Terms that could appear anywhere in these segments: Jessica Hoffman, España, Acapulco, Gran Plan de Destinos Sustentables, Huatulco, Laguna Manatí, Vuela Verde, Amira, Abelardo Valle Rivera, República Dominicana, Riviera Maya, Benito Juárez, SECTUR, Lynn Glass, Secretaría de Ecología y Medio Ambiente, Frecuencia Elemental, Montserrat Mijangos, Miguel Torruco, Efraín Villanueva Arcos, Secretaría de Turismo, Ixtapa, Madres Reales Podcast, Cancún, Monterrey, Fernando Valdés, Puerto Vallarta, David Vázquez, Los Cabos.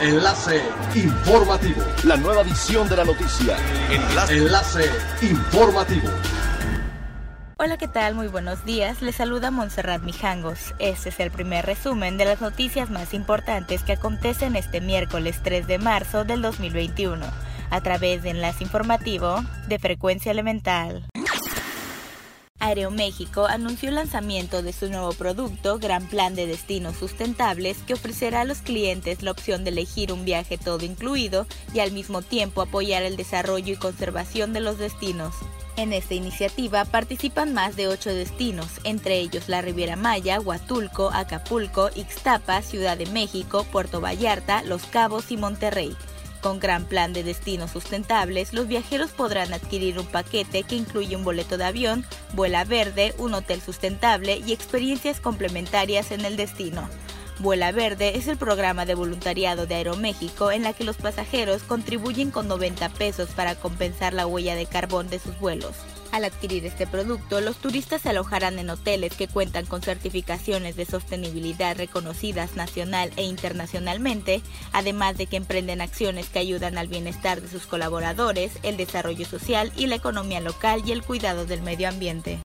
Enlace Informativo. La nueva edición de la noticia. Enlace Informativo. Hola, ¿qué tal? Muy buenos días. Les saluda Montserrat Mijangos. Este es el primer resumen de las noticias más importantes que acontecen este miércoles 3 de marzo del 2021, a través de Enlace Informativo de Frecuencia Elemental. Aeroméxico anunció el lanzamiento de su nuevo producto, Gran Plan de Destinos Sustentables, que ofrecerá a los clientes la opción de elegir un viaje todo incluido y al mismo tiempo apoyar el desarrollo y conservación de los destinos. En esta iniciativa participan más de 8 destinos, entre ellos la Riviera Maya, Huatulco, Acapulco, Ixtapa, Ciudad de México, Puerto Vallarta, Los Cabos y Monterrey. Con Gran Plan de Destinos Sustentables, los viajeros podrán adquirir un paquete que incluye un boleto de avión, Vuela Verde, un hotel sustentable y experiencias complementarias en el destino. Vuela Verde es el programa de voluntariado de Aeroméxico en la que los pasajeros contribuyen con 90 pesos para compensar la huella de carbón de sus vuelos. Al adquirir este producto, los turistas se alojarán en hoteles que cuentan con certificaciones de sostenibilidad reconocidas nacional e internacionalmente, además de que emprenden acciones que ayudan al bienestar de sus colaboradores, el desarrollo social y la economía local y el cuidado del medio ambiente.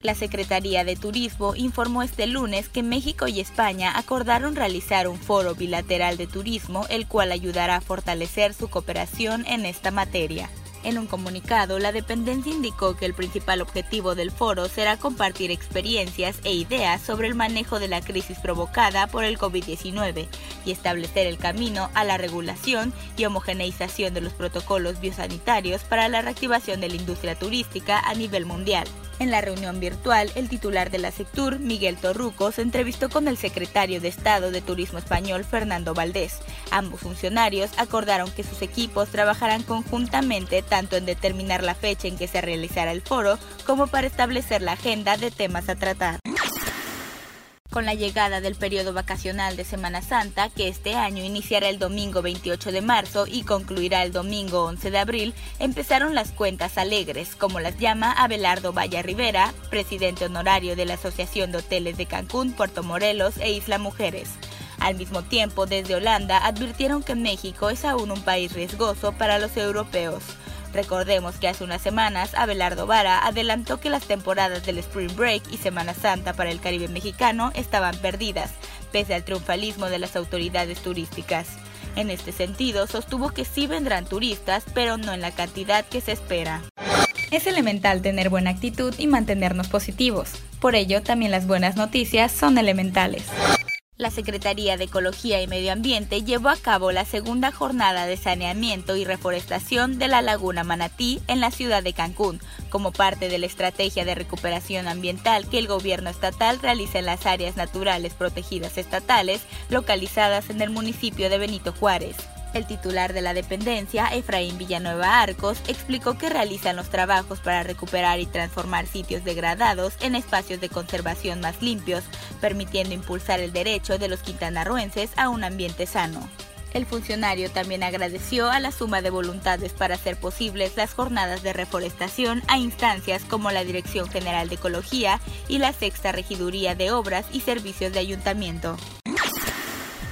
La Secretaría de Turismo informó este lunes que México y España acordaron realizar un foro bilateral de turismo, el cual ayudará a fortalecer su cooperación en esta materia. En un comunicado, la dependencia indicó que el principal objetivo del foro será compartir experiencias e ideas sobre el manejo de la crisis provocada por el COVID-19 y establecer el camino a la regulación y homogeneización de los protocolos biosanitarios para la reactivación de la industria turística a nivel mundial. En la reunión virtual, el titular de la SECTUR, Miguel Torruco, se entrevistó con el secretario de Estado de Turismo español, Fernando Valdés. Ambos funcionarios acordaron que sus equipos trabajarán conjuntamente tanto en determinar la fecha en que se realizará el foro como para establecer la agenda de temas a tratar. Con la llegada del periodo vacacional de Semana Santa, que este año iniciará el domingo 28 de marzo y concluirá el domingo 11 de abril, empezaron las cuentas alegres, como las llama Abelardo Valle Rivera, presidente honorario de la Asociación de Hoteles de Cancún, Puerto Morelos e Isla Mujeres. Al mismo tiempo, desde Holanda advirtieron que México es aún un país riesgoso para los europeos. Recordemos que hace unas semanas Abelardo Vara adelantó que las temporadas del Spring Break y Semana Santa para el Caribe mexicano estaban perdidas, pese al triunfalismo de las autoridades turísticas. En este sentido, sostuvo que sí vendrán turistas, pero no en la cantidad que se espera. Es elemental tener buena actitud y mantenernos positivos. Por ello, también las buenas noticias son elementales. La Secretaría de Ecología y Medio Ambiente llevó a cabo la segunda jornada de saneamiento y reforestación de la Laguna Manatí en la ciudad de Cancún, como parte de la estrategia de recuperación ambiental que el gobierno estatal realiza en las áreas naturales protegidas estatales localizadas en el municipio de Benito Juárez. El titular de la dependencia, Efraín Villanueva Arcos, explicó que realizan los trabajos para recuperar y transformar sitios degradados en espacios de conservación más limpios, permitiendo impulsar el derecho de los quintanarruenses a un ambiente sano. El funcionario también agradeció a la suma de voluntades para hacer posibles las jornadas de reforestación a instancias como la Dirección General de Ecología y la Sexta Regiduría de Obras y Servicios de Ayuntamiento.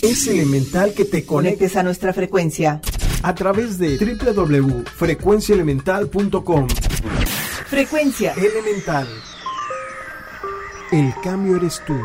Es elemental que te conectes a nuestra frecuencia a través de www.frecuenciaelemental.com. Frecuencia Elemental. El cambio eres tú.